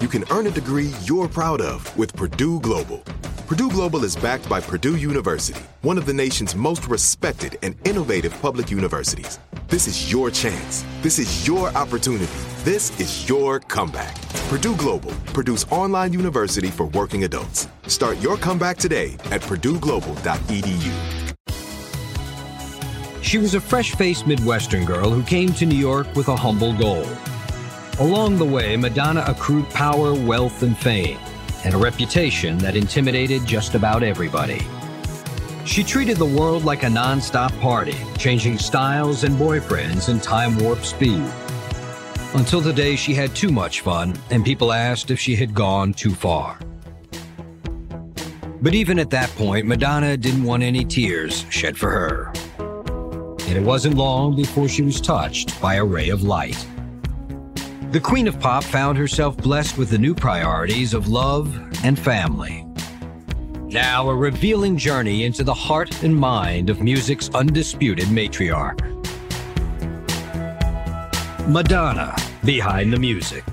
You can earn a degree you're proud of with Purdue Global. Purdue Global is backed by Purdue University, one of the nation's most respected and innovative public universities. This is your chance. This is your opportunity. This is your comeback. Purdue Global, Purdue's online university for working adults. Start your comeback today at purdueglobal.edu. She was a fresh-faced Midwestern girl who came to New York with a humble goal. Along the way, Madonna accrued power, wealth, and fame, and a reputation that intimidated just about everybody. She treated the world like a non-stop party, changing styles and boyfriends in time warp speed. Until the day she had too much fun, and people asked if she had gone too far. But even at that point, Madonna didn't want any tears shed for her. And it wasn't long before she was touched by a ray of light. The Queen of Pop found herself blessed with the new priorities of love and family. Now a revealing journey into the heart and mind of music's undisputed matriarch. Madonna, behind the music.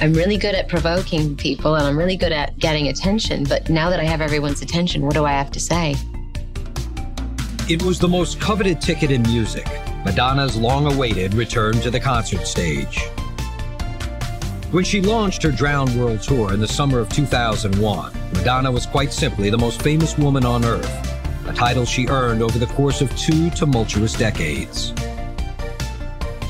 I'm really good at provoking people, and I'm really good at getting attention, but now that I have everyone's attention, what do I have to say? It was the most coveted ticket in music, Madonna's long-awaited return to the concert stage. When she launched her Drowned World Tour in the summer of 2001, Madonna was quite simply the most famous woman on earth, a title she earned over the course of 2 tumultuous decades.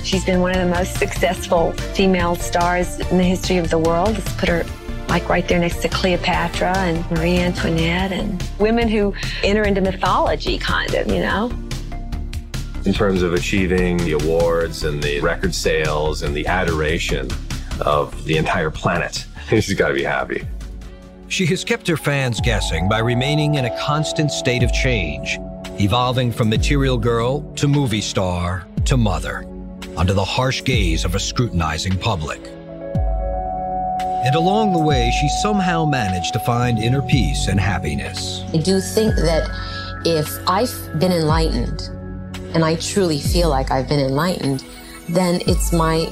She's been one of the most successful female stars in the history of the world. It's put her like right there next to Cleopatra and Marie Antoinette and women who enter into mythology, kind of, you know. In terms of achieving the awards and the record sales and the adoration of the entire planet. She's got to be happy. She has kept her fans guessing by remaining in a constant state of change, evolving from Material Girl to movie star to mother, under the harsh gaze of a scrutinizing public. And along the way, she somehow managed to find inner peace and happiness. I do think that if I've been enlightened, and I truly feel like I've been enlightened, then it's my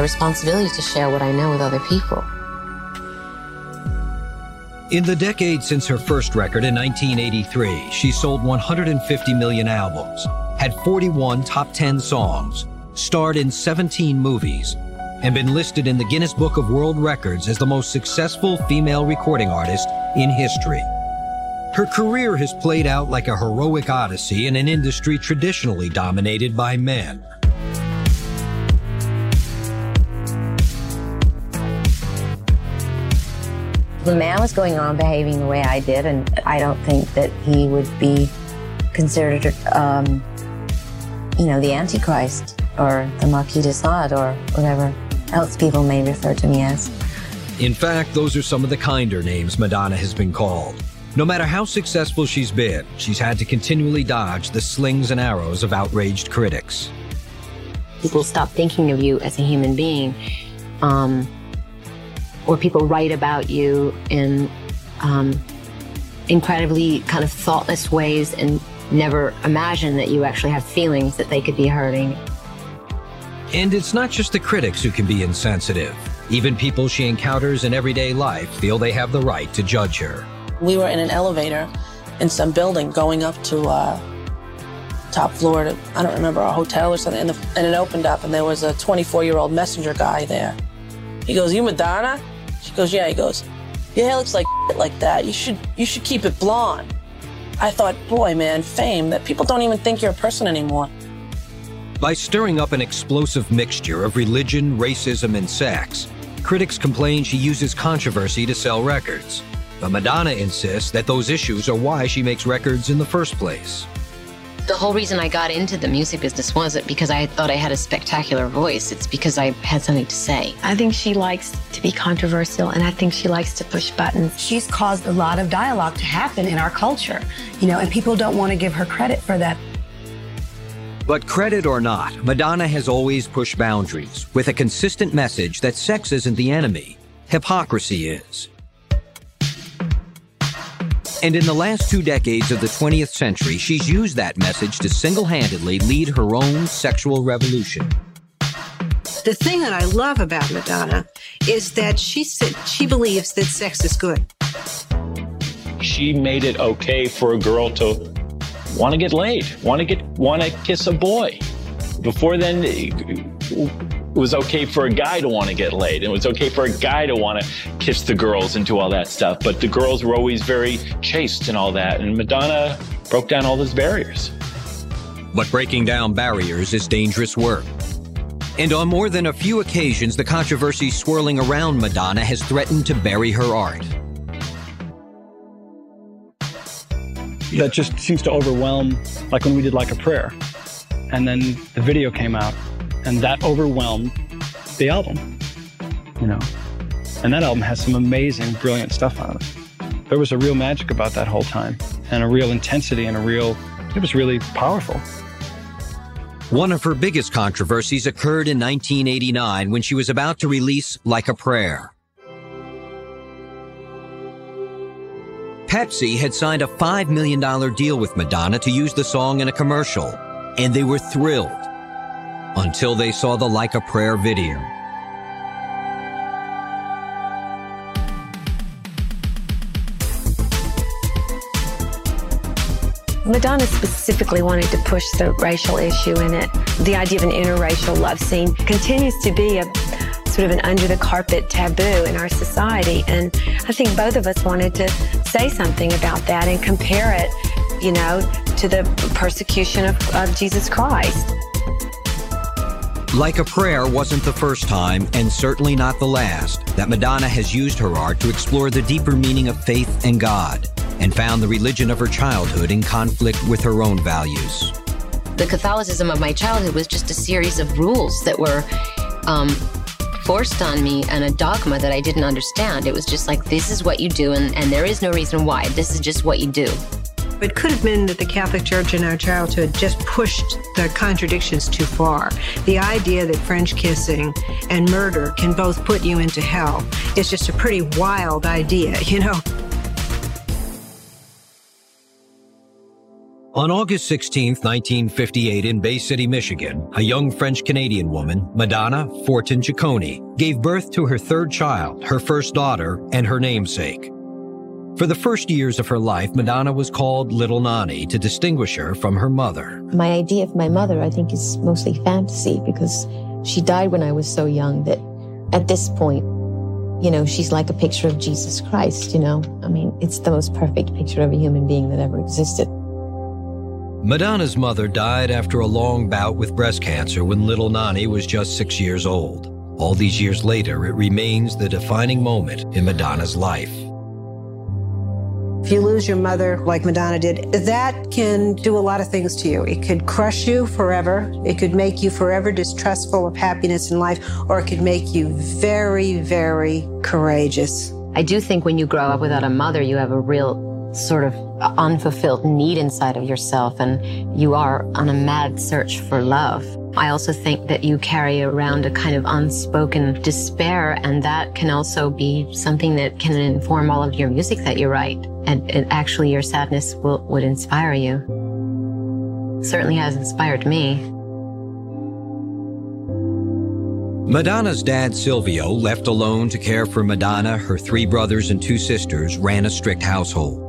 responsibility to share what I know with other people. In the decade since her first record in 1983, she sold 150 million albums, had 41 top 10 songs, starred in 17 movies, and been listed in the Guinness Book of World Records as the most successful female recording artist in history. Her career has played out like a heroic odyssey in an industry traditionally dominated by men. The man was going on behaving the way I did, and I don't think that he would be considered, the Antichrist or the Marquis de Sade or whatever else people may refer to me as. In fact, those are some of the kinder names Madonna has been called. No matter how successful she's been, she's had to continually dodge the slings and arrows of outraged critics. People stop thinking of you as a human being. Or people write about you in incredibly kind of thoughtless ways and never imagine that you actually have feelings that they could be hurting. And it's not just the critics who can be insensitive. Even people she encounters in everyday life feel they have the right to judge her. We were in an elevator in some building going up to top floor to, I don't remember, a hotel or something, and it opened up and there was a 24-year-old messenger guy there. He goes, "You Madonna?" She goes, "Yeah." He goes, "Your hair looks like that. You should keep it blonde." I thought, boy, man, fame, that people don't even think you're a person anymore. By stirring up an explosive mixture of religion, racism, and sex, critics complain she uses controversy to sell records. But Madonna insists that those issues are why she makes records in the first place. The whole reason I got into the music business wasn't because I thought I had a spectacular voice. It's because I had something to say. I think she likes to be controversial, and I think she likes to push buttons. She's caused a lot of dialogue to happen in our culture, you know, and people don't want to give her credit for that. But credit or not, Madonna has always pushed boundaries with a consistent message that sex isn't the enemy, hypocrisy is. And in the last 2 decades of the 20th century, she's used that message to single-handedly lead her own sexual revolution. The thing that I love about Madonna is that she believes that sex is good. She made it okay for a girl to want to get laid, want to kiss a boy. Before then, it was okay for a guy to want to get laid. It was okay for a guy to want to kiss the girls and do all that stuff. But the girls were always very chaste and all that. And Madonna broke down all those barriers. But breaking down barriers is dangerous work. And on more than a few occasions, the controversy swirling around Madonna has threatened to bury her art. That just seems to overwhelm, like when we did Like a Prayer. And then the video came out, and that overwhelmed the album, you know. And that album has some amazing, brilliant stuff on it. There was a real magic about that whole time, and a real intensity, and it was really powerful. One of her biggest controversies occurred in 1989 when she was about to release Like a Prayer. Pepsi had signed a $5 million deal with Madonna to use the song in a commercial, and they were thrilled until they saw the Like a Prayer video. Madonna specifically wanted to push the racial issue in it. The idea of an interracial love scene continues to be a sort of an under-the-carpet taboo in our society. And I think both of us wanted to say something about that and compare it, you know, to the persecution of Jesus Christ. Like a Prayer wasn't the first time, and certainly not the last, that Madonna has used her art to explore the deeper meaning of faith and God, and found the religion of her childhood in conflict with her own values. The Catholicism of my childhood was just a series of rules that were forced on me, and a dogma that I didn't understand. It was just like, this is what you do, and there is no reason why. This is just what you do. It could have been that the Catholic Church in our childhood just pushed the contradictions too far. The idea that French kissing and murder can both put you into hell is just a pretty wild idea, you know. On August 16, 1958, in Bay City, Michigan, a young French-Canadian woman, Madonna Fortin Ciccone, gave birth to her third child, her first daughter, and her namesake. For the first years of her life, Madonna was called Little Nani to distinguish her from her mother. My idea of my mother, I think, is mostly fantasy, because she died when I was so young that at this point, you know, she's like a picture of Jesus Christ, you know? I mean, it's the most perfect picture of a human being that ever existed. Madonna's mother died after a long bout with breast cancer when Little Nani was just 6 years old. All these years later, it remains the defining moment in Madonna's life. If you lose your mother like Madonna did, that can do a lot of things to you. It could crush you forever. It could make you forever distrustful of happiness in life, or it could make you very, very courageous. I do think when you grow up without a mother, you have a real sort of unfulfilled need inside of yourself, and you are on a mad search for love. I also think that you carry around a kind of unspoken despair, and that can also be something that can inform all of your music that you write, and actually your sadness would inspire you. Certainly has inspired me. Madonna's dad, Silvio, left alone to care for Madonna, her 3 brothers and 2 sisters, ran a strict household.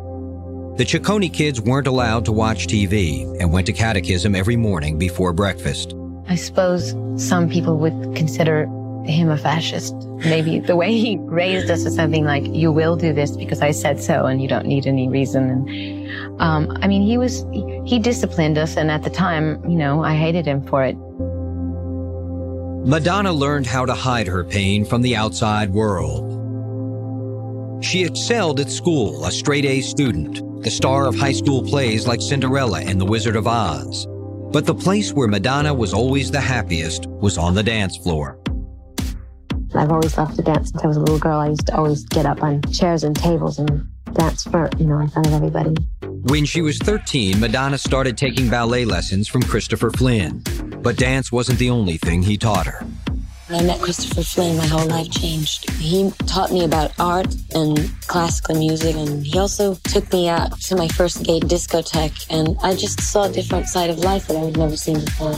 The Ciccone kids weren't allowed to watch TV and went to catechism every morning before breakfast. I suppose some people would consider him a fascist. Maybe the way he raised us is something like, you will do this because I said so and you don't need any reason. And I mean, he disciplined us. And at the time, you know, I hated him for it. Madonna learned how to hide her pain from the outside world. She excelled at school, a straight-A student, the star of high school plays like Cinderella and The Wizard of Oz. But the place where Madonna was always the happiest was on the dance floor. I've always loved to dance since I was a little girl. I used to always get up on chairs and tables and dance for, you know, in front of everybody. When she was 13, Madonna started taking ballet lessons from Christopher Flynn. But dance wasn't the only thing he taught her. When I met Christopher Flynn, my whole life changed. He taught me about art and classical music, and he also took me out to my first gay discotheque, and I just saw a different side of life that I had never seen before.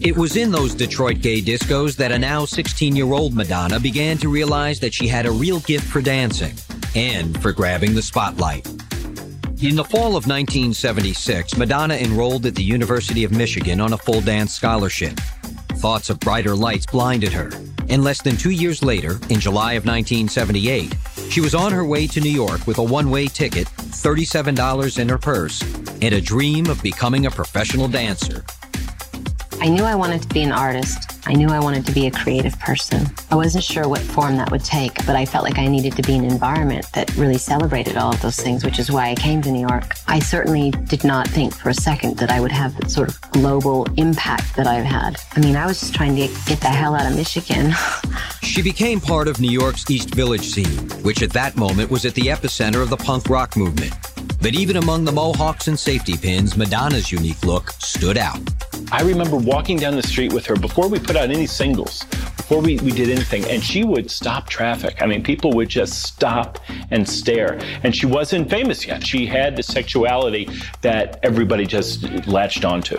It was in those Detroit gay discos that a now 16-year-old Madonna began to realize that she had a real gift for dancing and for grabbing the spotlight. In the fall of 1976, Madonna enrolled at the University of Michigan on a full dance scholarship. Thoughts of brighter lights blinded her, and less than 2 years later, in July of 1978, she was on her way to New York with a one-way ticket, $37 in her purse, and a dream of becoming a professional dancer. I knew I wanted to be an artist. I knew I wanted to be a creative person. I wasn't sure what form that would take, but I felt like I needed to be in an environment that really celebrated all of those things, which is why I came to New York. I certainly did not think for a second that I would have the sort of global impact that I've had. I mean, I was just trying to get the hell out of Michigan. She became part of New York's East Village scene, which at that moment was at the epicenter of the punk rock movement. But even among the Mohawks and safety pins, Madonna's unique look stood out. I remember walking down the street with her before we put out any singles, before we did anything, and she would stop traffic. I mean, people would just stop and stare. And she wasn't famous yet. She had the sexuality that everybody just latched onto.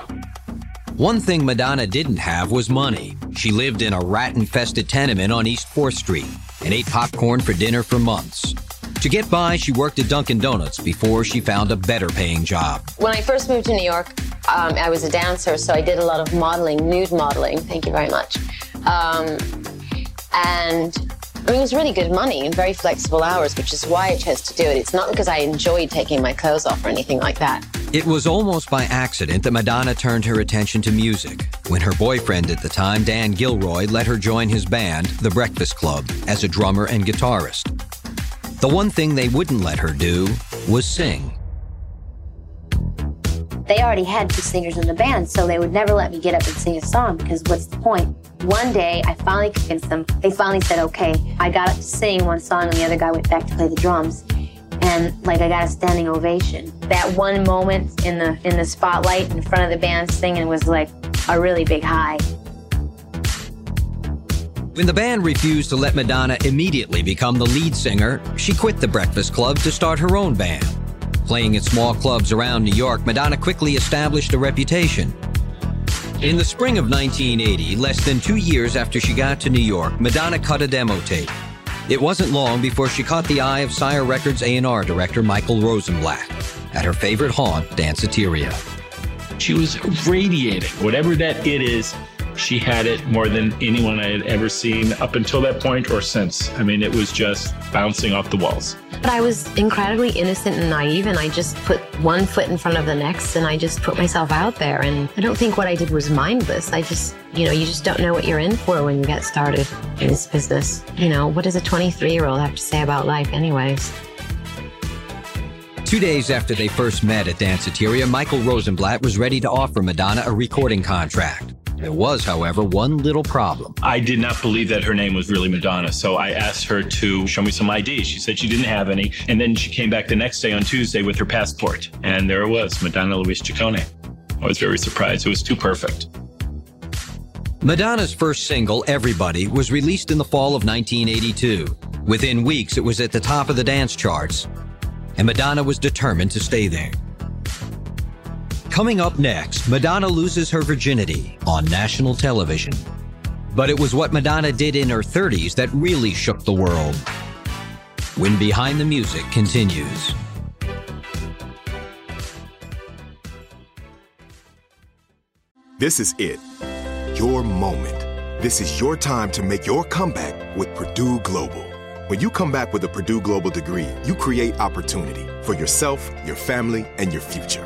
One thing Madonna didn't have was money. She lived in a rat-infested tenement on East 4th Street and ate popcorn for dinner for months. To get by, she worked at Dunkin' Donuts before she found a better-paying job. When I first moved to New York, I was a dancer, so I did a lot of modeling, nude modeling. Thank you very much. And I mean, it was really good money and very flexible hours, which is why I chose to do it. It's not because I enjoyed taking my clothes off or anything like that. It was almost by accident that Madonna turned her attention to music when her boyfriend at the time, Dan Gilroy, let her join his band, The Breakfast Club, as a drummer and guitarist. The one thing they wouldn't let her do was sing. They already had two singers in the band, so they would never let me get up and sing a song, because what's the point? One day, I finally convinced them. They finally said, okay. I got up to sing one song, and the other guy went back to play the drums. And, like, I got a standing ovation. That one moment in the spotlight in front of the band singing was, like, a really big high. When the band refused to let Madonna immediately become the lead singer, she quit The Breakfast Club to start her own band. Playing at small clubs around New York, Madonna quickly established a reputation. In the spring of 1980, less than 2 years after she got to New York, Madonna cut a demo tape. It wasn't long before she caught the eye of Sire Records A&R director Michael Rosenblatt at her favorite haunt, Danceteria. She was radiating. Whatever that it is, she had it more than anyone I had ever seen up until that point or since. I mean, it was just bouncing off the walls. But I was incredibly innocent and naive, and I just put one foot in front of the next, and I just put myself out there. And I don't think what I did was mindless. I just, you know, you just don't know what you're in for when you get started in this business. You know, what does a 23-year-old have to say about life anyways? 2 days after they first met at Danceteria, Michael Rosenblatt was ready to offer Madonna a recording contract. There was, however, one little problem. I did not believe that her name was really Madonna, so I asked her to show me some IDs. She said she didn't have any, and then she came back the next day on Tuesday with her passport, and there it was, Madonna Luis Ciccone. I was very surprised. It was too perfect. Madonna's first single, Everybody, was released in the fall of 1982. Within weeks, it was at the top of the dance charts, and Madonna was determined to stay there. Coming up next, Madonna loses her virginity on national television. But it was what Madonna did in her 30s that really shook the world. When Behind the Music continues. This is it. Your moment. This is your time to make your comeback with Purdue Global. When you come back with a Purdue Global degree, you create opportunity for yourself, your family, and your future.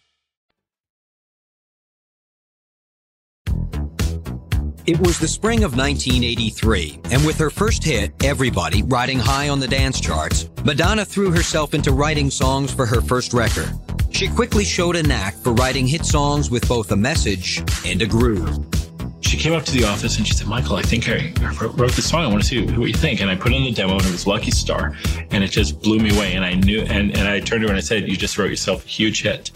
It was the spring of 1983, and with her first hit, Everybody, riding high on the dance charts, Madonna threw herself into writing songs for her first record. She quickly showed a knack for writing hit songs with both a message and a groove. She came up to the office and she said, "Michael, I think I wrote this song. I want to see what you think." And I put in the demo, and it was Lucky Star, and it just blew me away. And I knew, and I turned to her and I said, "You just wrote yourself a huge hit."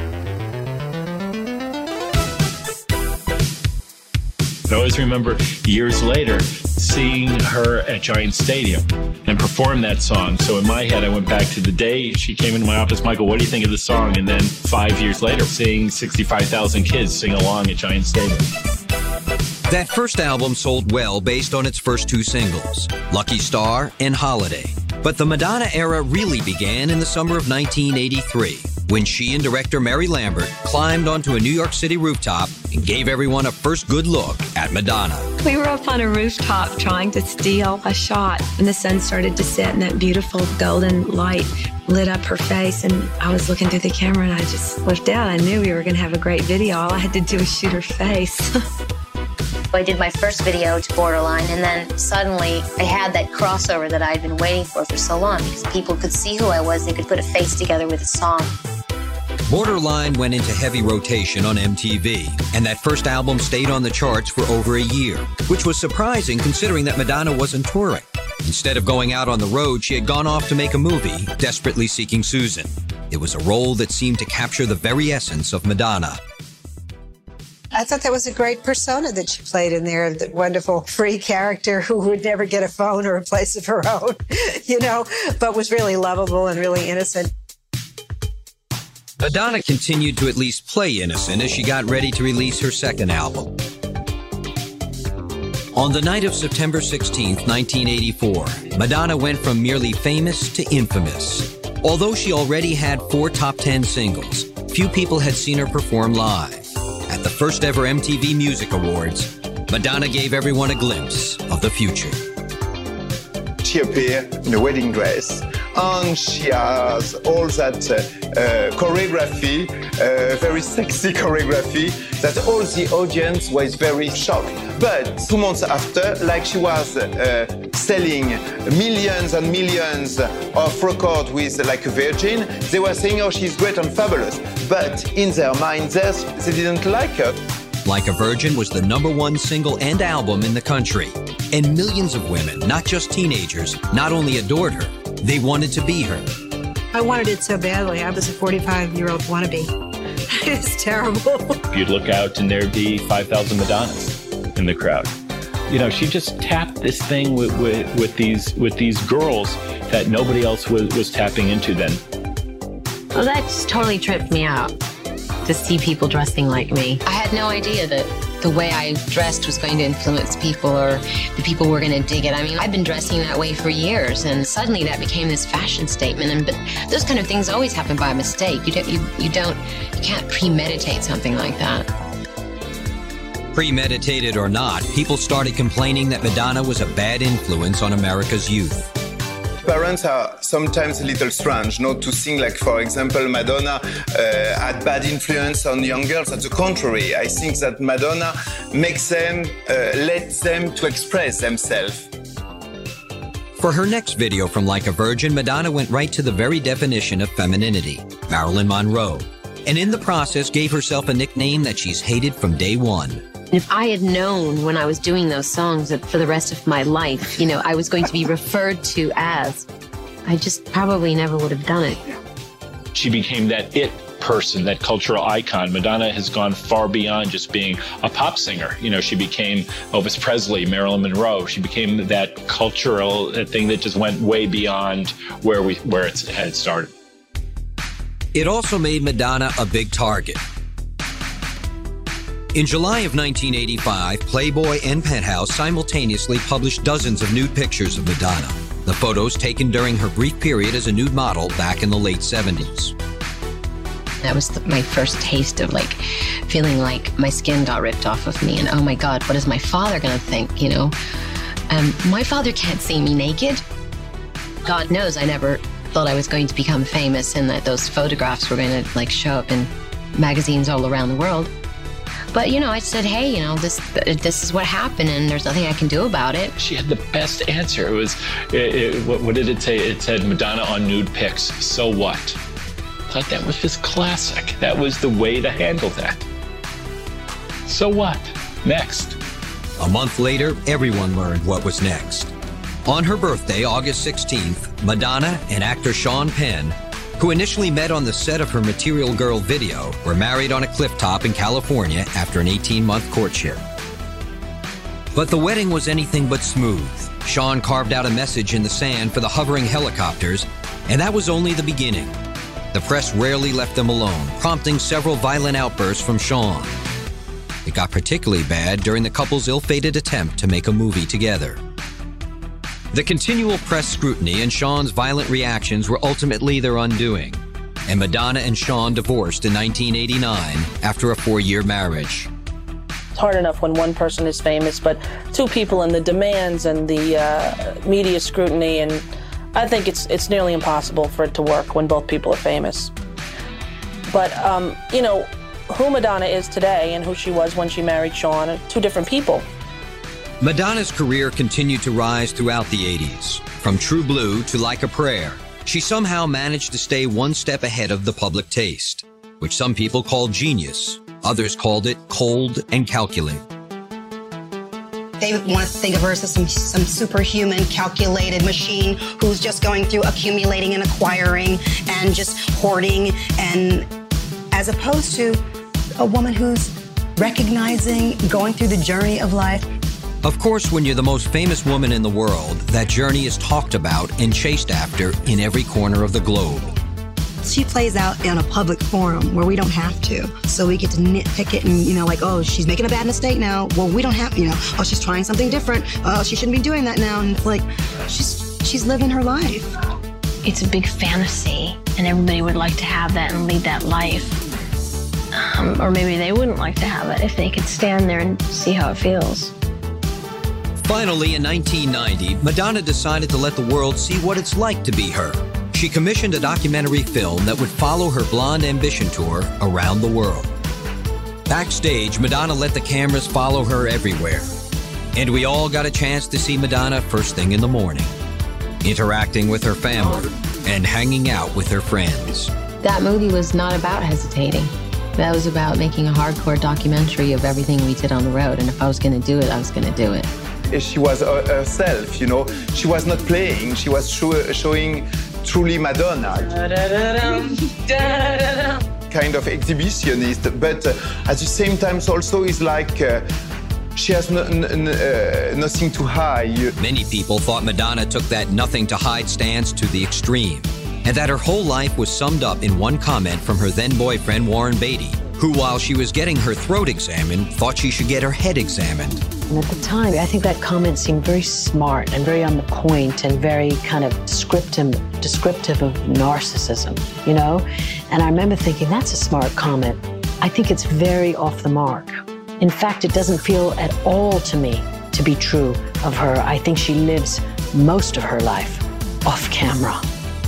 I always remember years later seeing her at Giant Stadium and perform that song. So in my head, I went back to the day she came into my office, "Michael, what do you think of this song?" And then 5 years later, seeing 65,000 kids sing along at Giant Stadium. That first album sold well based on its first two singles, Lucky Star and Holiday. But the Madonna era really began in the summer of 1983. When she and director Mary Lambert climbed onto a New York City rooftop and gave everyone a first good look at Madonna. We were up on a rooftop trying to steal a shot, and the sun started to set, and that beautiful golden light lit up her face, and I was looking through the camera, and I just looked out. I knew we were going to have a great video. All I had to do was shoot her face. I did my first video to Borderline, and then suddenly I had that crossover that I'd been waiting for so long, because people could see who I was. They could put a face together with a song. Borderline went into heavy rotation on MTV, and that first album stayed on the charts for over a year, which was surprising considering that Madonna wasn't touring. Instead of going out on the road, she had gone off to make a movie, Desperately Seeking Susan. It was a role that seemed to capture the very essence of Madonna. I thought that was a great persona that she played in there, the wonderful free character who would never get a phone or a place of her own, but was really lovable and really innocent. Madonna continued to at least play innocent as she got ready to release her second album. On the night of September 16, 1984, Madonna went from merely famous to infamous. Although she already had 4 top 10 singles, few people had seen her perform live. At the first ever MTV Music Awards, Madonna gave everyone a glimpse of the future. She appeared in a wedding dress, and she has all that choreography, very sexy choreography, that all the audience was very shocked. But 2 months after, like she was selling millions and millions of records with Like a Virgin, they were saying, "Oh, she's great and fabulous." But in their minds, they didn't like her. Like a Virgin was the #1 single and album in the country. And millions of women, not just teenagers, not only adored her, they wanted to be her. I wanted it so badly. I was a 45-year-old wannabe. It is terrible. You'd look out and there'd be 5,000 Madonnas in the crowd. You know, she just tapped this thing with these girls that nobody else was tapping into then. Well, that just totally tripped me out to see people dressing like me. I had no idea that the way I dressed was going to influence people or the people were going to dig it. I mean, I've been dressing that way for years, and suddenly that became this fashion statement. And but those kind of things always happen by mistake. You can't premeditate something like that. Premeditated or not, people started complaining that Madonna was a bad influence on America's youth. Parents are sometimes a little strange, not to think like, for example, Madonna had bad influence on young girls. On the contrary, I think that Madonna makes them, let them to express themselves. For her next video from Like a Virgin, Madonna went right to the very definition of femininity, Marilyn Monroe, and in the process gave herself a nickname that she's hated from day one. If I had known when I was doing those songs that for the rest of my life, you know, I was going to be referred to as, I just probably never would have done it. She became that it person, that cultural icon. Madonna has gone far beyond just being a pop singer. You know, she became Elvis Presley, Marilyn Monroe. She became that cultural thing that just went way beyond where it had started. It also made Madonna a big target. In July of 1985, Playboy and Penthouse simultaneously published dozens of nude pictures of Madonna, the photos taken during her brief period as a nude model back in the late 70s. That was my first taste of like feeling like my skin got ripped off of me and, oh my God, what is my father going to think, you know? My father can't see me naked. God knows I never thought I was going to become famous and that those photographs were going to like show up in magazines all around the world. But, you know, I said, hey, you know, this is what happened and there's nothing I can do about it. She had the best answer. It was, what did it say? It said Madonna on nude pics. So what? I thought that was just classic. That was the way to handle that. So what? Next. A month later, everyone learned what was next. On her birthday, August 16th, Madonna and actor Sean Penn, who initially met on the set of her Material Girl video, were married on a clifftop in California after an 18-month courtship. But the wedding was anything but smooth. Sean carved out a message in the sand for the hovering helicopters, and that was only the beginning. The press rarely left them alone, prompting several violent outbursts from Sean. It got particularly bad during the couple's ill-fated attempt to make a movie together. The continual press scrutiny and Sean's violent reactions were ultimately their undoing, and Madonna and Sean divorced in 1989 after a 4-year marriage. It's hard enough when one person is famous, but two people and the demands and the media scrutiny, and I think it's nearly impossible for it to work when both people are famous. But, you know, who Madonna is today and who she was when she married Sean are two different people. Madonna's career continued to rise throughout the 80s. From True Blue to Like a Prayer, she somehow managed to stay one step ahead of the public taste, which some people called genius. Others called it cold and calculated. They want to think of her as some superhuman, calculated machine who's just going through accumulating and acquiring and just hoarding, and as opposed to a woman who's recognizing, going through the journey of life. Of course, when you're the most famous woman in the world, that journey is talked about and chased after in every corner of the globe. She plays out in a public forum where we don't have to, so we get to nitpick it and, you know, like, oh, she's making a bad mistake now. Well, we don't have, you know, oh, she's trying something different. Oh, she shouldn't be doing that now. And it's like, she's living her life. It's a big fantasy, and everybody would like to have that and lead that life. Or maybe they wouldn't like to have it if they could stand there and see how it feels. Finally, in 1990, Madonna decided to let the world see what it's like to be her. She commissioned a documentary film that would follow her Blonde Ambition tour around the world. Backstage, Madonna let the cameras follow her everywhere. And we all got a chance to see Madonna first thing in the morning, interacting with her family and hanging out with her friends. That movie was not about hesitating. That was about making a hardcore documentary of everything we did on the road. And if I was going to do it, I was going to do it. She was herself, you know. She was not playing, she was showing truly Madonna. kind of exhibitionist, but at the same time also is like she has nothing to hide. Many people thought Madonna took that nothing to hide stance to the extreme, and that her whole life was summed up in one comment from her then boyfriend Warren Beatty, who while she was getting her throat examined, thought she should get her head examined. And at the time, I think that comment seemed very smart and very on the point and very kind of descriptive of narcissism, you know? And I remember thinking, that's a smart comment. I think it's very off the mark. In fact, it doesn't feel at all to me to be true of her. I think she lives most of her life off camera.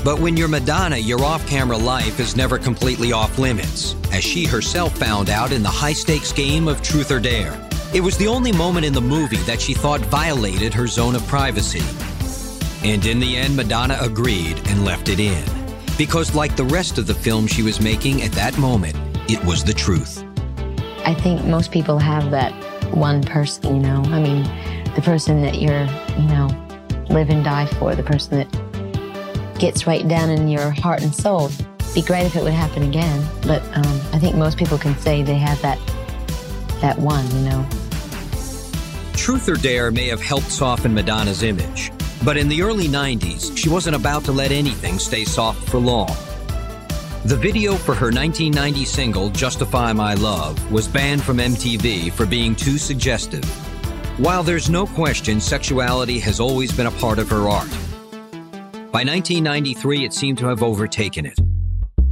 But when you're Madonna, your off-camera life is never completely off limits, as she herself found out in the high-stakes game of Truth or Dare. It was the only moment in the movie that she thought violated her zone of privacy. And in the end, Madonna agreed and left it in. Because like the rest of the film she was making at that moment, it was the truth. I think most people have that one person, you know? I mean, the person that you're, you know, live and die for, the person that gets right down in your heart and soul. It'd be great if it would happen again, but I think most people can say they have that one, you know. Truth or Dare may have helped soften Madonna's image, but in the early 90s, she wasn't about to let anything stay soft for long. The video for her 1990 single, Justify My Love, was banned from MTV for being too suggestive. While there's no question sexuality has always been a part of her art, by 1993, it seemed to have overtaken it.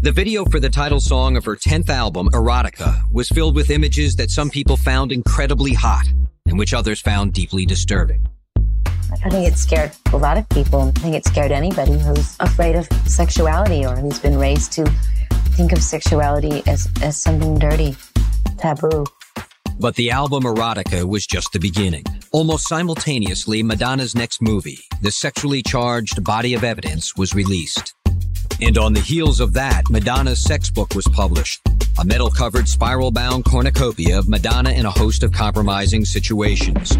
The video for the title song of her 10th album, Erotica, was filled with images that some people found incredibly hot and which others found deeply disturbing. I think it scared a lot of people. I think it scared anybody who's afraid of sexuality or who's been raised to think of sexuality as something dirty, taboo. But the album Erotica was just the beginning. Almost simultaneously, Madonna's next movie, the sexually charged Body of Evidence, was released. And on the heels of that, Madonna's sex book was published, a metal-covered, spiral-bound cornucopia of Madonna in a host of compromising situations.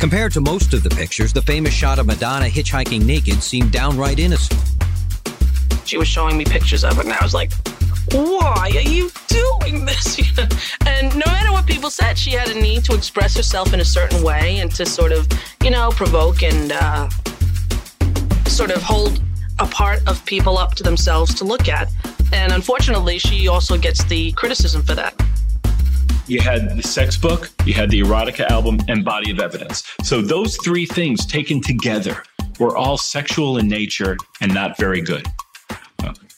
Compared to most of the pictures, the famous shot of Madonna hitchhiking naked seemed downright innocent. She was showing me pictures of it, and I was like, why are you doing this? And no matter what people said, she had a need to express herself in a certain way and to sort of, you know, provoke and sort of hold a part of people up to themselves to look at. And unfortunately, she also gets the criticism for that. You had the sex book, you had the Erotica album, and Body of Evidence. So those three things taken together were all sexual in nature and not very good.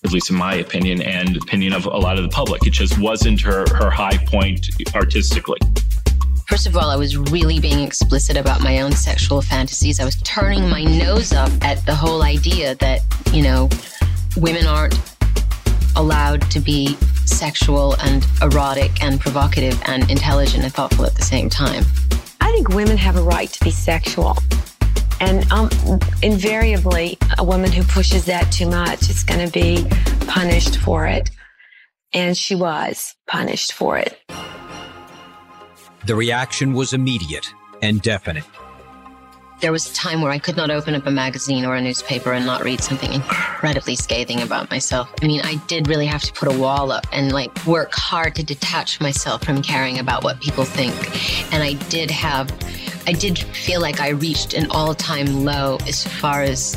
At least in my opinion and opinion of a lot of the public. It just wasn't her high point artistically. First of all, I was really being explicit about my own sexual fantasies. I was turning my nose up at the whole idea that, you know, women aren't allowed to be sexual and erotic and provocative and intelligent and thoughtful at the same time. I think women have a right to be sexual. And invariably, a woman who pushes that too much is going to be punished for it. And she was punished for it. The reaction was immediate and definite. There was a time where I could not open up a magazine or a newspaper and not read something incredibly scathing about myself. I mean, I did really have to put a wall up and like work hard to detach myself from caring about what people think. And I did feel like I reached an all-time low as far as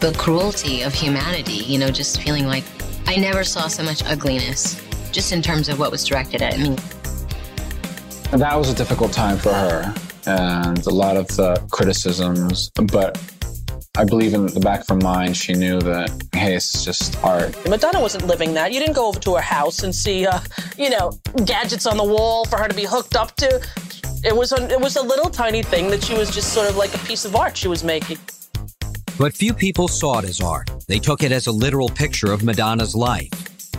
the cruelty of humanity, you know, just feeling like I never saw so much ugliness, just in terms of what was directed at me. That was a difficult time for her and a lot of the criticisms, but I believe in the back of her mind, she knew that, hey, it's just art. Madonna wasn't living that. You didn't go over to her house and see, you know, gadgets on the wall for her to be hooked up to. It was a little tiny thing that she was just sort of like a piece of art she was making. But few people saw it as art. They took it as a literal picture of Madonna's life.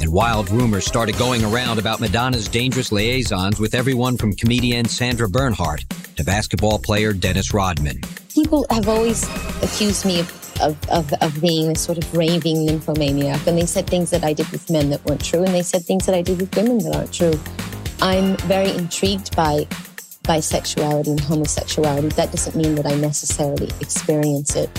And wild rumors started going around about Madonna's dangerous liaisons with everyone from comedian Sandra Bernhardt to basketball player Dennis Rodman. People have always accused me of being this sort of raving nymphomaniac, and they said things that I did with men that weren't true, and they said things that I did with women that aren't true. I'm very intrigued by bisexuality and homosexuality. That doesn't mean that I necessarily experience it.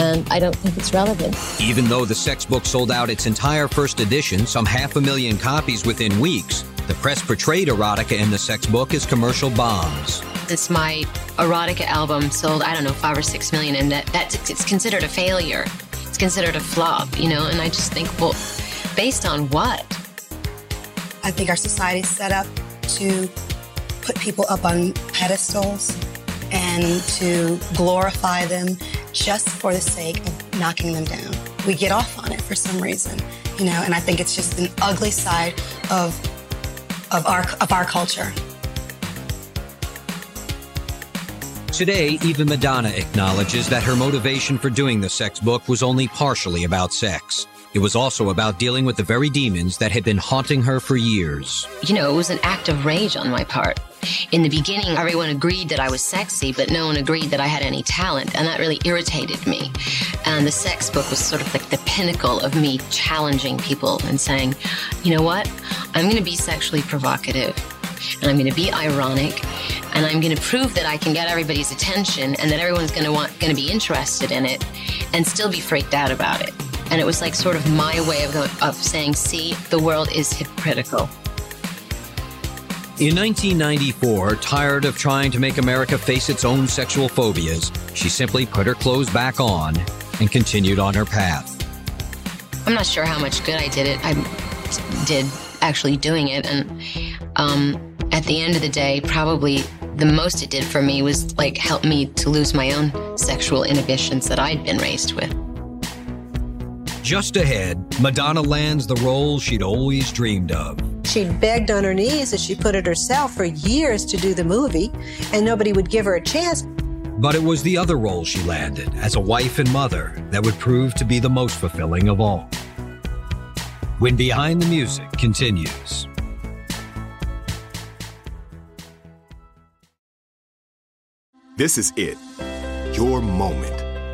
and I don't think it's relevant. Even though the sex book sold out its entire first edition, some 500,000 copies within weeks, the press portrayed Erotica in the sex book as commercial bombs. Since my Erotica album sold, I don't know, 5 or 6 million, and that's considered a failure. It's considered a flop, you know, and I just think, well, based on what? I think our society's set up to put people up on pedestals and to glorify them just for the sake of knocking them down. We get off on it for some reason, you know, and I think it's just an ugly side of our culture. Today, even Madonna acknowledges that her motivation for doing the sex book was only partially about sex. It was also about dealing with the very demons that had been haunting her for years. You know, it was an act of rage on my part. In the beginning, everyone agreed that I was sexy, but no one agreed that I had any talent, and that really irritated me. And the sex book was sort of like the pinnacle of me challenging people and saying, you know what, I'm going to be sexually provocative, and I'm going to be ironic, and I'm going to prove that I can get everybody's attention and that everyone's going to be interested in it and still be freaked out about it. And it was like sort of my way of saying, see, the world is hypocritical. In 1994, tired of trying to make America face its own sexual phobias, she simply put her clothes back on and continued on her path. I'm not sure how much good I did it. I did actually doing it. And at the end of the day, probably the most it did for me was like help me to lose my own sexual inhibitions that I'd been raised with. Just ahead, Madonna lands the role she'd always dreamed of. She begged on her knees as she put it herself for years to do the movie, and nobody would give her a chance. But it was the other role she landed as a wife and mother that would prove to be the most fulfilling of all. When Behind the Music continues. This is it, your moment.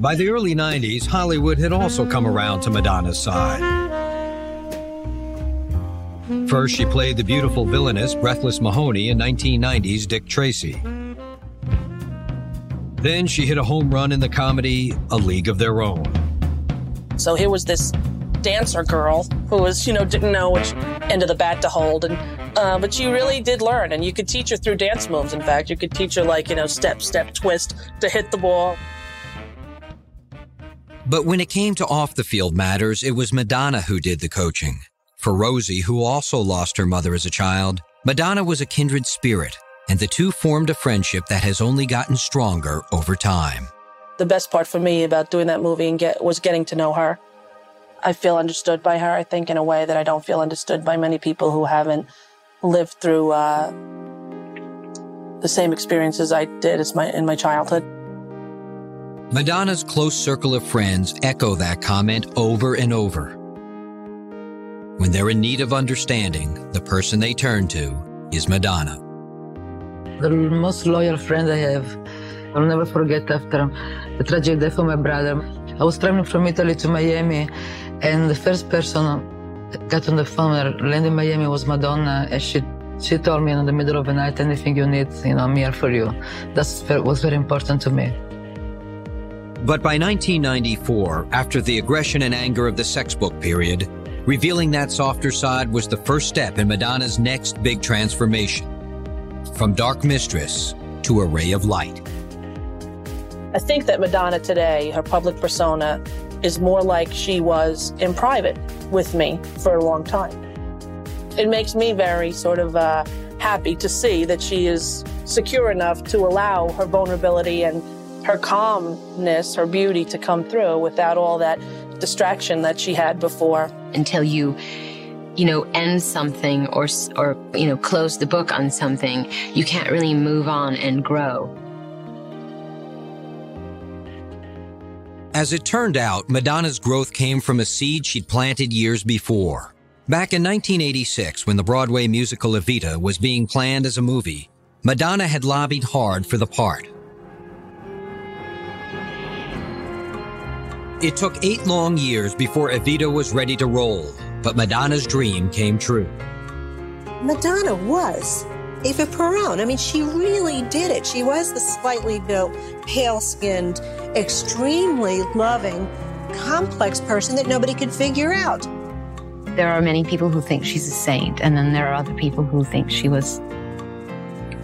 By the early 90s, Hollywood had also come around to Madonna's side. First, she played the beautiful villainess Breathless Mahoney in 1990's Dick Tracy. Then she hit a home run in the comedy A League of Their Own. So here was this dancer girl who was, you know, didn't know which end of the bat to hold, and but she really did learn, and you could teach her through dance moves. In fact, you could teach her, like, you know, step, twist to hit the ball. But when it came to off-the-field matters, it was Madonna who did the coaching. For Rosie, who also lost her mother as a child, Madonna was a kindred spirit, and the two formed a friendship that has only gotten stronger over time. The best part for me about doing that movie was getting to know her. I feel understood by her, I think, in a way that I don't feel understood by many people who haven't lived through the same experiences I did as in my childhood. Madonna's close circle of friends echo that comment over and over. When they're in need of understanding, the person they turn to is Madonna. The most loyal friend I have. I'll never forget after the tragic death of my brother. I was traveling from Italy to Miami, and the first person that got on the phone and landed in Miami was Madonna, and she told me in the middle of the night, anything you need, I'm here for you. That was very important to me. But by 1994, after the aggression and anger of the sex book period, revealing that softer side was the first step in Madonna's next big transformation, from dark mistress to a ray of light. I think that Madonna today, her public persona, is more like she was in private with me for a long time. It makes me very sort of happy to see that she is secure enough to allow her vulnerability and her calmness, her beauty to come through without all that distraction that she had before. Until you end something or close the book on something, you can't really move on and grow. As it turned out, Madonna's growth came from a seed she'd planted years before. Back in 1986, when the Broadway musical Evita was being planned as a movie, Madonna had lobbied hard for the part. It took 8 long years before Evita was ready to roll, but Madonna's dream came true. Madonna was Eva Peron. I mean, she really did it. She was the slightly pale-skinned, extremely loving, complex person that nobody could figure out. There are many people who think she's a saint, and then there are other people who think she was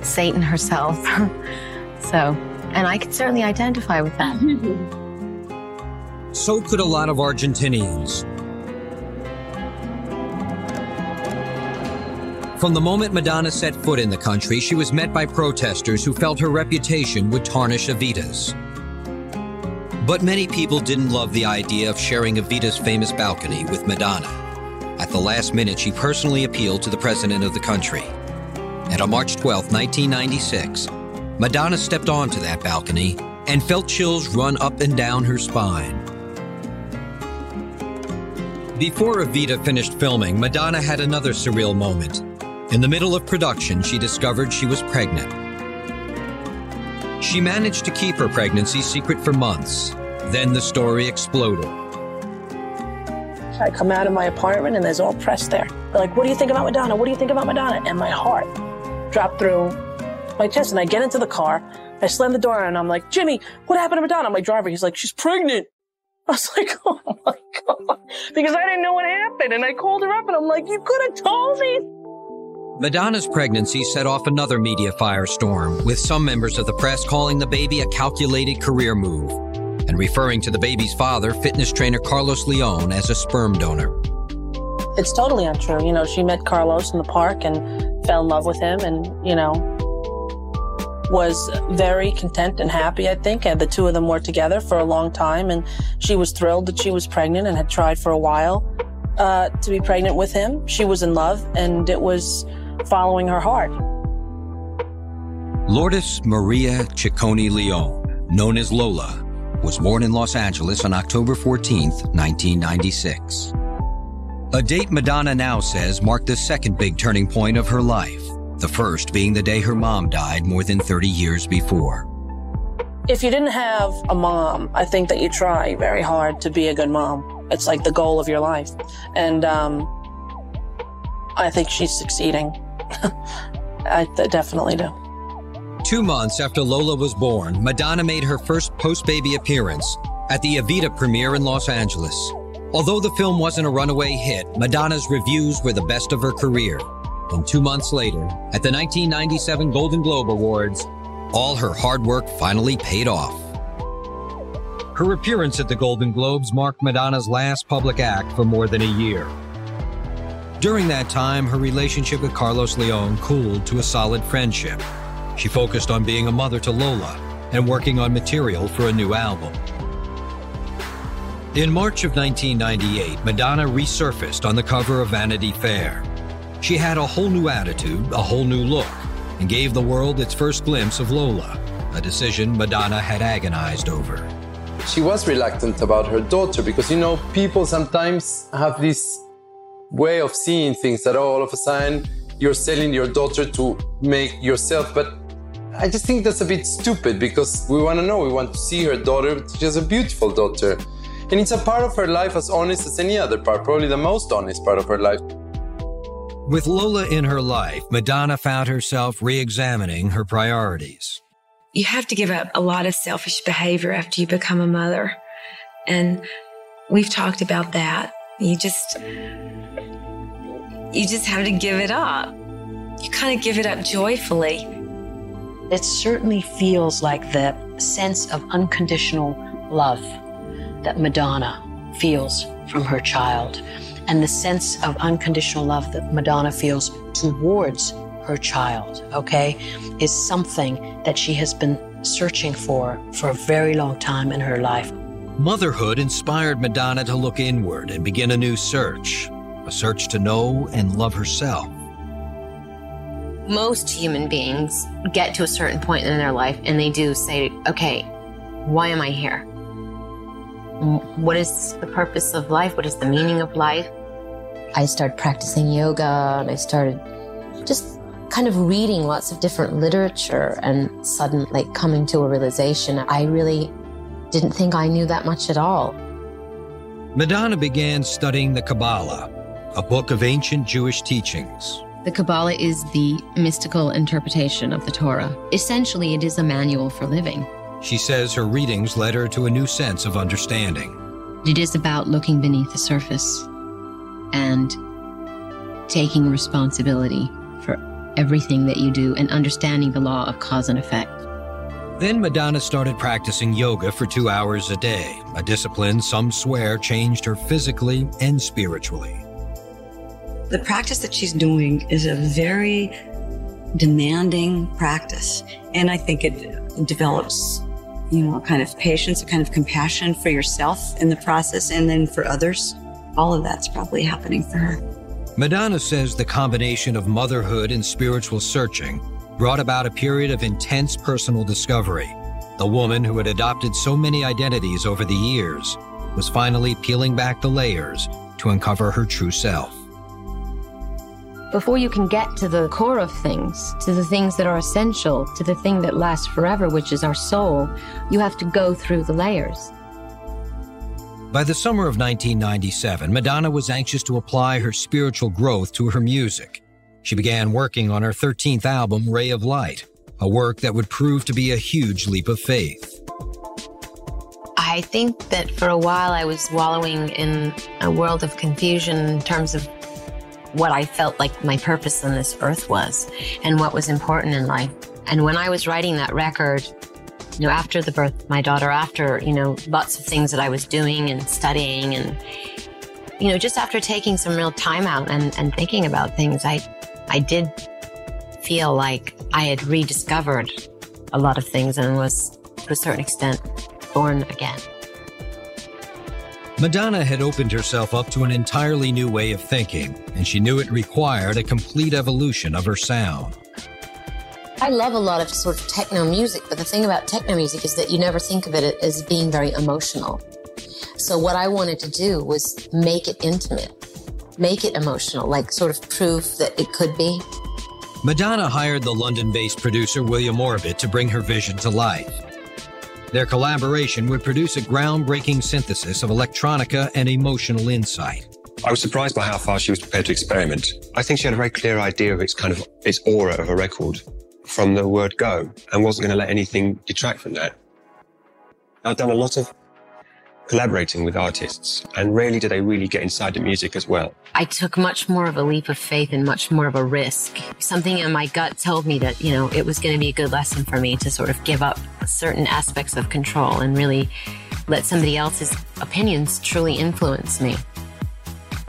Satan herself. And I could certainly identify with that. So could a lot of Argentinians. From the moment Madonna set foot in the country, she was met by protesters who felt her reputation would tarnish Evita's. But many people didn't love the idea of sharing Evita's famous balcony with Madonna. At the last minute, she personally appealed to the president of the country. And on March 12, 1996, Madonna stepped onto that balcony and felt chills run up and down her spine. Before Evita finished filming, Madonna had another surreal moment. In the middle of production, she discovered she was pregnant. She managed to keep her pregnancy secret for months. Then the story exploded. I come out of my apartment and there's all press there. They're like, what do you think about Madonna? What do you think about Madonna? And my heart dropped through my chest, and I get into the car. I slam the door and I'm like, Jimmy, what happened to Madonna? My driver, he's like, she's pregnant. I was like, oh my God, because I didn't know what happened. And I called her up and I'm like, you could have told me. Madonna's pregnancy set off another media firestorm, with some members of the press calling the baby a calculated career move and referring to the baby's father, fitness trainer Carlos León, as a sperm donor. It's totally untrue. She met Carlos in the park and fell in love with him and, was very content and happy, I think. And the two of them were together for a long time, and she was thrilled that she was pregnant and had tried for a while to be pregnant with him. She was in love, and it was following her heart. Lourdes Maria Ciccone Leon, known as Lola, was born in Los Angeles on October 14th, 1996. A date Madonna now says marked the second big turning point of her life, the first being the day her mom died more than 30 years before. If you didn't have a mom, I think that you try very hard to be a good mom. It's like the goal of your life. And I think she's succeeding. I definitely do. 2 months after Lola was born, Madonna made her first post-baby appearance at the Evita premiere in Los Angeles. Although the film wasn't a runaway hit, Madonna's reviews were the best of her career. And 2 months later, at the 1997 Golden Globe Awards, all her hard work finally paid off. Her appearance at the Golden Globes marked Madonna's last public act for more than a year. During that time, her relationship with Carlos León cooled to a solid friendship. She focused on being a mother to Lola and working on material for a new album. In March of 1998, Madonna resurfaced on the cover of Vanity Fair. She had a whole new attitude, a whole new look, and gave the world its first glimpse of Lola, a decision Madonna had agonized over. She was reluctant about her daughter because, you know, people sometimes have this way of seeing things that, oh, all of a sudden you're selling your daughter to make yourself. But I just think that's a bit stupid because we want to know, we want to see her daughter. She has a beautiful daughter. And it's a part of her life as honest as any other part, probably the most honest part of her life. With Lola in her life, Madonna found herself re-examining her priorities. You have to give up a lot of selfish behavior after you become a mother. And we've talked about that. You just have to give it up. You kind of give it up joyfully. It certainly feels like the sense of unconditional love that Madonna feels from her child, and the sense of unconditional love that Madonna feels towards her child, okay, is something that she has been searching for a very long time in her life. Motherhood inspired Madonna to look inward and begin a new search, a search to know and love herself. Most human beings get to a certain point in their life and they do say, okay, why am I here? What is the purpose of life? What is the meaning of life? I started practicing yoga and I started just kind of reading lots of different literature, and suddenly coming to a realization I really didn't think I knew that much at all. Madonna began studying the Kabbalah, a book of ancient Jewish teachings. The Kabbalah is the mystical interpretation of the Torah. Essentially, it is a manual for living. She says her readings led her to a new sense of understanding. It is about looking beneath the surface and taking responsibility for everything that you do and understanding the law of cause and effect. Then Madonna started practicing yoga for 2 hours a day, a discipline some swear changed her physically and spiritually. The practice that she's doing is a very demanding practice, and I think it develops, you know, a kind of patience, a kind of compassion for yourself in the process and then for others. All of that's probably happening for her. Madonna says the combination of motherhood and spiritual searching brought about a period of intense personal discovery. The woman who had adopted so many identities over the years was finally peeling back the layers to uncover her true self. Before you can get to the core of things, to the things that are essential, to the thing that lasts forever, which is our soul, you have to go through the layers. By the summer of 1997, Madonna was anxious to apply her spiritual growth to her music. She began working on her 13th album, Ray of Light, a work that would prove to be a huge leap of faith. I think that for a while I was wallowing in a world of confusion in terms of what I felt like my purpose on this earth was and what was important in life. And when I was writing that record, you know, after the birth of my daughter, after, you know, lots of things that I was doing and studying and, you know, just after taking some real time out and thinking about things, I did feel like I had rediscovered a lot of things and was, to a certain extent, born again. Madonna had opened herself up to an entirely new way of thinking, and she knew it required a complete evolution of her sound. I love a lot of sort of techno music, but the thing about techno music is that you never think of it as being very emotional. So what I wanted to do was make it intimate, make it emotional, like sort of prove that it could be. Madonna hired the London-based producer William Orbit to bring her vision to life. Their collaboration would produce a groundbreaking synthesis of electronica and emotional insight. I was surprised by how far she was prepared to experiment. I think she had a very clear idea of its aura of a record from the word go, and wasn't going to let anything detract from that. I've done a lot of collaborating with artists, and rarely do they really get inside the music as well. I took much more of a leap of faith and much more of a risk. Something in my gut told me that, you know, it was going to be a good lesson for me to sort of give up certain aspects of control and really let somebody else's opinions truly influence me.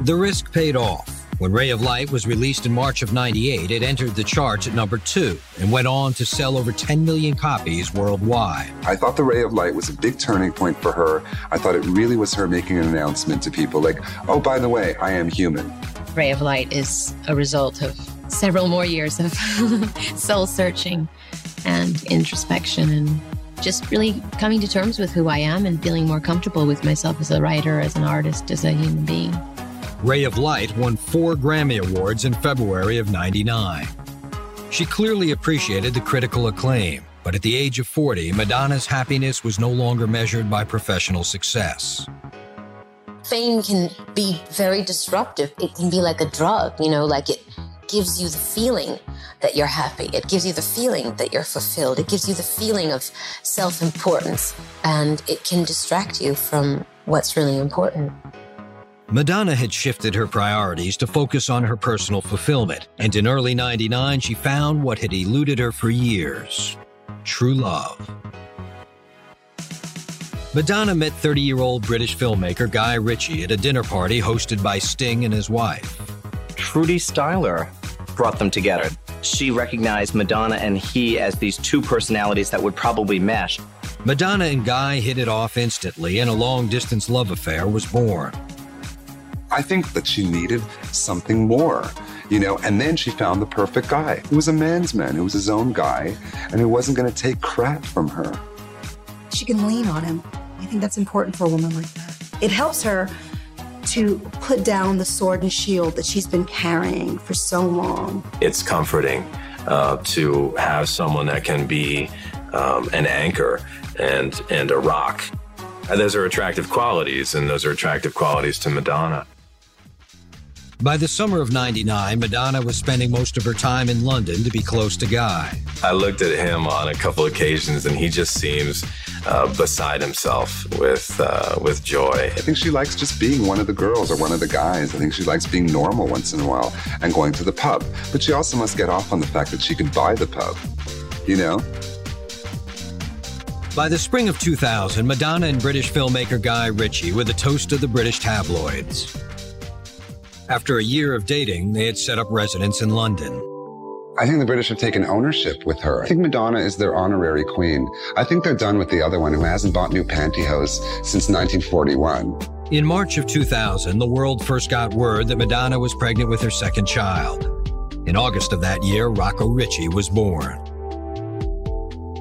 The risk paid off, When Ray of Light was released in March of '98, it entered the charts at number 2 and went on to sell over 10 million copies worldwide. I thought the Ray of Light was a big turning point for her. I thought it really was her making an announcement to people like, oh, by the way, I am human. Ray of Light is a result of several more years of soul searching and introspection and just really coming to terms with who I am and feeling more comfortable with myself as a writer, as an artist, as a human being. Ray of Light won 4 Grammy Awards in February of '99. She clearly appreciated the critical acclaim, but at the age of 40, Madonna's happiness was no longer measured by professional success. Fame can be very disruptive. It can be like a drug, you know, like it gives you the feeling that you're happy. It gives you the feeling that you're fulfilled. It gives you the feeling of self-importance, and it can distract you from what's really important. Madonna had shifted her priorities to focus on her personal fulfillment, and in early '99, she found what had eluded her for years, true love. Madonna met 30-year-old British filmmaker Guy Ritchie at a dinner party hosted by Sting and his wife. Trudy Styler brought them together. She recognized Madonna and he as these two personalities that would probably mesh. Madonna and Guy hit it off instantly, and a long-distance love affair was born. I think that she needed something more, you know, and then she found the perfect guy who was a man's man, who was his own guy, and who wasn't going to take crap from her. She can lean on him. I think that's important for a woman like that. It helps her to put down the sword and shield that she's been carrying for so long. It's comforting to have someone that can be an anchor and a rock. And those are attractive qualities, and those are attractive qualities to Madonna. By the summer of '99, Madonna was spending most of her time in London to be close to Guy. I looked at him on a couple occasions, and he just seems beside himself with joy. I think she likes just being one of the girls or one of the guys. I think she likes being normal once in a while and going to the pub. But she also must get off on the fact that she could buy the pub, you know? By the spring of 2000, Madonna and British filmmaker Guy Ritchie were the toast of the British tabloids. After a year of dating, they had set up residence in London. I think the British have taken ownership with her. I think Madonna is their honorary queen. I think they're done with the other one who hasn't bought new pantyhose since 1941. In March of 2000, the world first got word that Madonna was pregnant with her second child. In August of that year, Rocco Ritchie was born.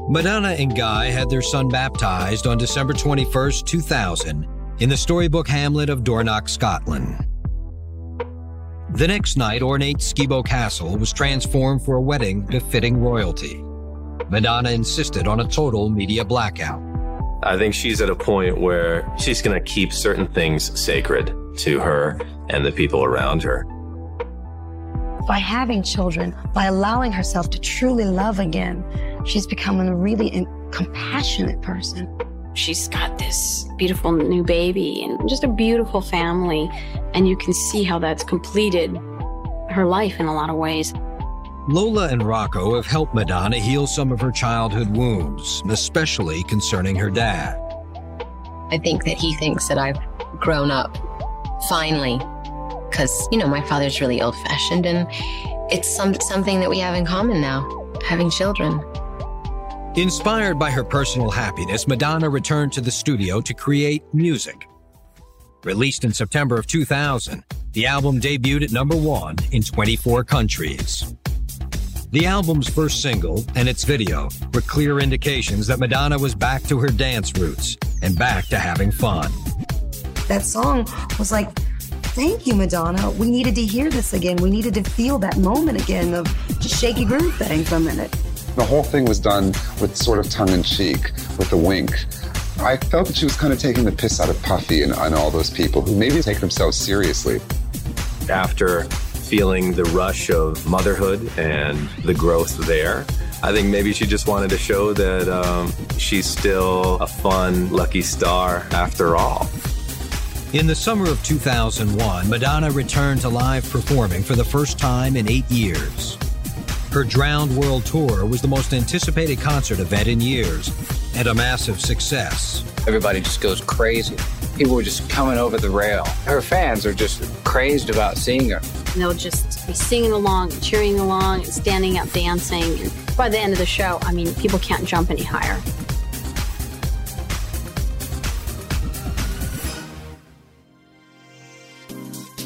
Madonna and Guy had their son baptized on December 21st, 2000, in the storybook hamlet of Dornoch, Scotland. The next night, ornate Skibo Castle was transformed for a wedding befitting royalty. Madonna insisted on a total media blackout. I think she's at a point where she's going to keep certain things sacred to her and the people around her. By having children, by allowing herself to truly love again, she's becoming a really compassionate person. She's got this beautiful new baby and just a beautiful family, and you can see how that's completed her life in a lot of ways. Lola and Rocco have helped Madonna heal some of her childhood wounds, especially concerning her dad. I think that he thinks that I've grown up, finally, because, you know, my father's really old-fashioned, and it's something that we have in common now, having children. Inspired by her personal happiness, Madonna returned to the studio to create music. Released in September of 2000, the album debuted at number 1 in 24 countries. The album's first single and its video were clear indications that Madonna was back to her dance roots and back to having fun. That song was like, thank you, Madonna. We needed to hear this again. We needed to feel that moment again of just shaky groove thing for a minute. The whole thing was done with sort of tongue-in-cheek, with a wink. I felt that she was kind of taking the piss out of Puffy and all those people who maybe take themselves seriously. After feeling the rush of motherhood and the growth there, I think maybe she just wanted to show that she's still a fun, lucky star after all. In the summer of 2001, Madonna returned to live performing for the first time in 8 years. Her Drowned World Tour was the most anticipated concert event in years, and a massive success. Everybody just goes crazy. People were just coming over the rail. Her fans are just crazed about seeing her. And they'll just be singing along, cheering along, and standing up dancing. And by the end of the show, I mean, people can't jump any higher.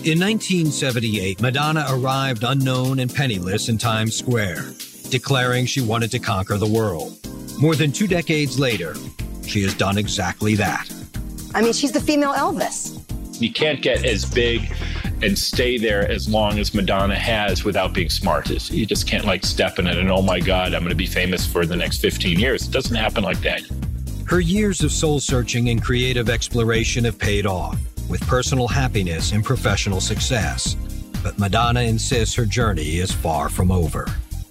In 1978, Madonna arrived unknown and penniless in Times Square, declaring she wanted to conquer the world. More than 2 decades later, she has done exactly that. I mean, she's the female Elvis. You can't get as big and stay there as long as Madonna has without being smart. You just can't like step in it and, oh my God, I'm going to be famous for the next 15 years. It doesn't happen like that. Her years of soul searching and creative exploration have paid off with personal happiness and professional success. But Madonna insists her journey is far from over.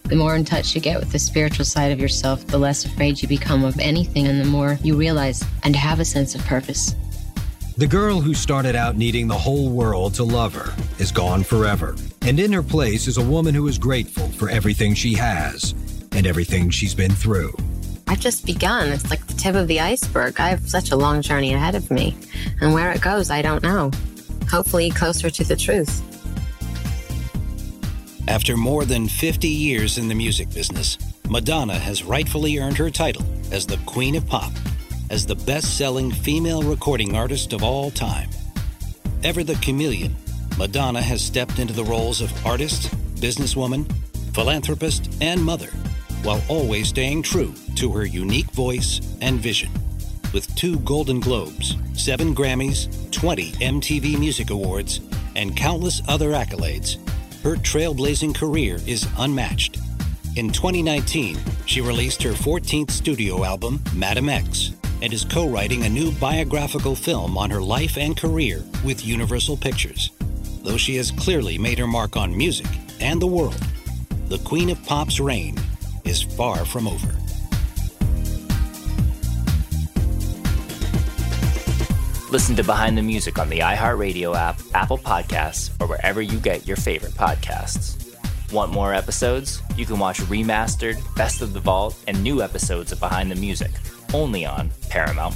The more in touch you get with the spiritual side of yourself, the less afraid you become of anything, and the more you realize and have a sense of purpose. The girl who started out needing the whole world to love her is gone forever. And in her place is a woman who is grateful for everything she has and everything she's been through. I've just begun. It's like the tip of the iceberg. I have such a long journey ahead of me. And where it goes, I don't know. Hopefully closer to the truth. After more than 50 years in the music business, Madonna has rightfully earned her title as the Queen of Pop, as the best-selling female recording artist of all time. Ever the chameleon, Madonna has stepped into the roles of artist, businesswoman, philanthropist, and mother, while always staying true to her unique voice and vision. With 2 Golden Globes, 7 Grammys, 20 MTV Music Awards, and countless other accolades, her trailblazing career is unmatched. In 2019, she released her 14th studio album, Madam X, and is co-writing a new biographical film on her life and career with Universal Pictures. Though she has clearly made her mark on music and the world, the Queen of Pop's reign is far from over. Listen to Behind the Music on the iHeartRadio app, Apple Podcasts, or wherever you get your favorite podcasts. Want more episodes? You can watch remastered, Best of the Vault, and new episodes of Behind the Music, only on Paramount+.